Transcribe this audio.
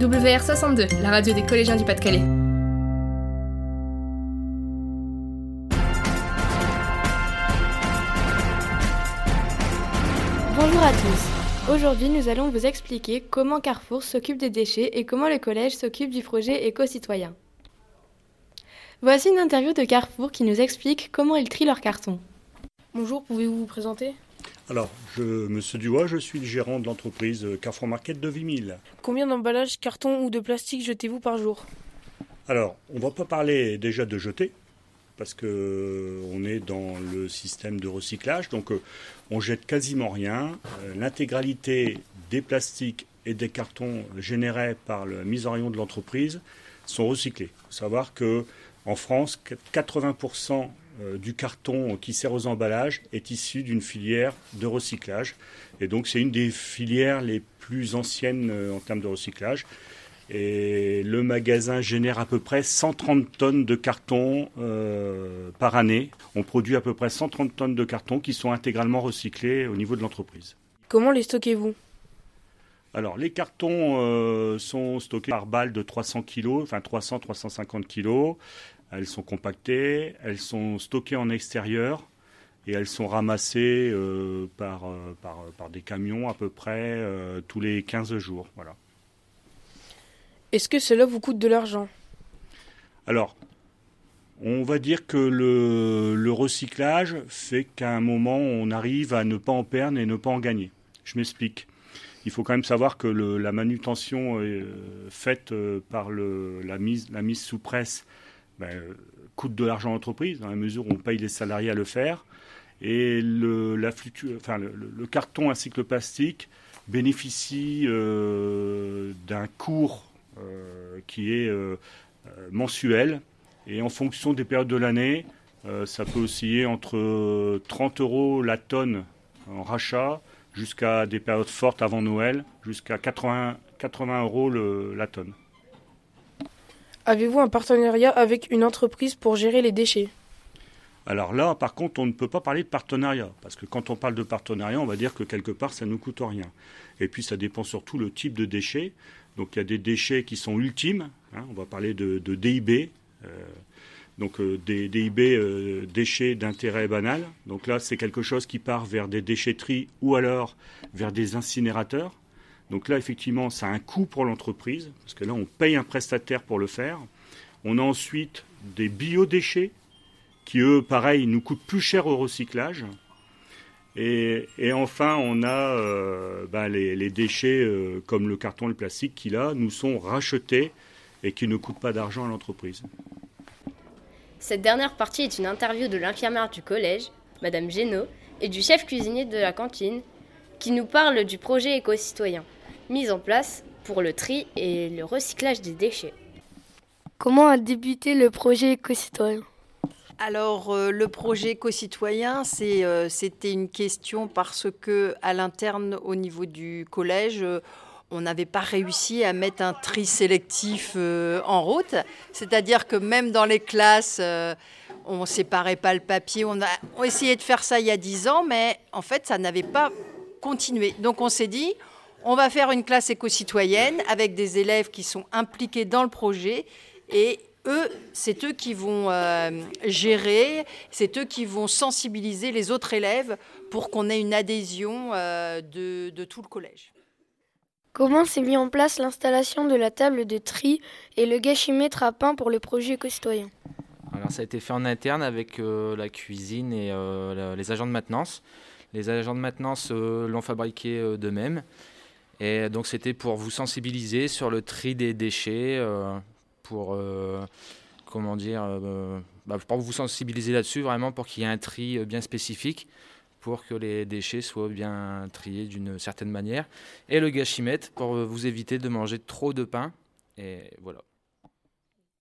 WR 62, la radio des collégiens du Pas-de-Calais. Bonjour à tous. Aujourd'hui, nous allons vous expliquer comment Carrefour s'occupe des déchets et comment le collège s'occupe du projet éco-citoyen. Voici une interview de Carrefour qui nous explique comment ils trient leurs cartons. Bonjour, pouvez-vous vous présenter ? Alors, Monsieur Duois, je suis le gérant de l'entreprise Carrefour Market de Vimille. Combien d'emballages, cartons ou de plastique jetez-vous par jour ? Alors, on ne va pas parler déjà de jeter, parce qu'on est dans le système de recyclage, donc on jette quasiment rien. L'intégralité des plastiques et des cartons générés par la mise en rayon de l'entreprise sont recyclés. Il faut savoir qu'en France, 80% du carton qui sert aux emballages est issu d'une filière de recyclage. Et donc, c'est une des filières les plus anciennes en termes de recyclage. Et le magasin génère à peu près 130 tonnes de carton par année. On produit à peu près 130 tonnes de carton qui sont intégralement recyclés au niveau de l'entreprise. Comment les stockez-vous ? Alors, les cartons sont stockés par balles de 300 kg, enfin 300-350 kg. Elles sont compactées, elles sont stockées en extérieur et elles sont ramassées par des camions à peu près tous les 15 jours. Voilà. Est-ce que cela vous coûte de l'argent ? Alors, on va dire que le recyclage fait qu'à un moment, on arrive à ne pas en perdre et ne pas en gagner. Je m'explique. Il faut quand même savoir que la manutention faite par la mise sous presse coûte de l'argent à l'entreprise, dans la mesure où on paye les salariés à le faire. Et le carton ainsi que le plastique bénéficient d'un cours qui est mensuel. Et en fonction des périodes de l'année, ça peut osciller entre 30 euros la tonne en rachat jusqu'à des périodes fortes avant Noël, jusqu'à 80 euros la tonne. Avez-vous un partenariat avec une entreprise pour gérer les déchets ? Alors là, par contre, on ne peut pas parler de partenariat, parce que quand on parle de partenariat, on va dire que quelque part, ça ne nous coûte rien. Et puis, ça dépend surtout le type de déchets. Donc, il y a des déchets qui sont ultimes. On va parler de DIB. Des DIB, déchets d'intérêt banal. Donc là, c'est quelque chose qui part vers des déchetteries ou alors vers des incinérateurs. Donc là, effectivement, ça a un coût pour l'entreprise, parce que là, on paye un prestataire pour le faire. On a ensuite des biodéchets qui, eux, pareil, nous coûtent plus cher au recyclage. Et enfin, on a les déchets comme le carton, le plastique, qui, là, nous sont rachetés et qui ne coûtent pas d'argent à l'entreprise. Cette dernière partie est une interview de l'infirmière du collège, Madame Génaud, et du chef cuisinier de la cantine, qui nous parle du projet éco-citoyen, mis en place pour le tri et le recyclage des déchets. Comment a débuté le projet éco-citoyen ? Alors, le projet éco-citoyen, c'était une question parce que, à l'interne, au niveau du collège, on n'avait pas réussi à mettre un tri sélectif en route. C'est-à-dire que même dans les classes, on ne séparait pas le papier. On essayait de faire ça il y a 10 ans, mais en fait, ça n'avait pas continuer. Donc on s'est dit, on va faire une classe éco-citoyenne avec des élèves qui sont impliqués dans le projet et c'est eux qui vont gérer, c'est eux qui vont sensibiliser les autres élèves pour qu'on ait une adhésion de tout le collège. Comment s'est mis en place l'installation de la table de tri et le gâchimètre à pain pour le projet éco-citoyen ? Alors ça a été fait en interne avec la cuisine et les agents de maintenance. Les agents de maintenance l'ont fabriqué d'eux-mêmes. Et donc, c'était pour vous sensibiliser sur le tri des déchets, pour vous sensibiliser là-dessus, vraiment pour qu'il y ait un tri bien spécifique, pour que les déchets soient bien triés d'une certaine manière. Et le gâchimètre, pour vous éviter de manger trop de pain. Et voilà.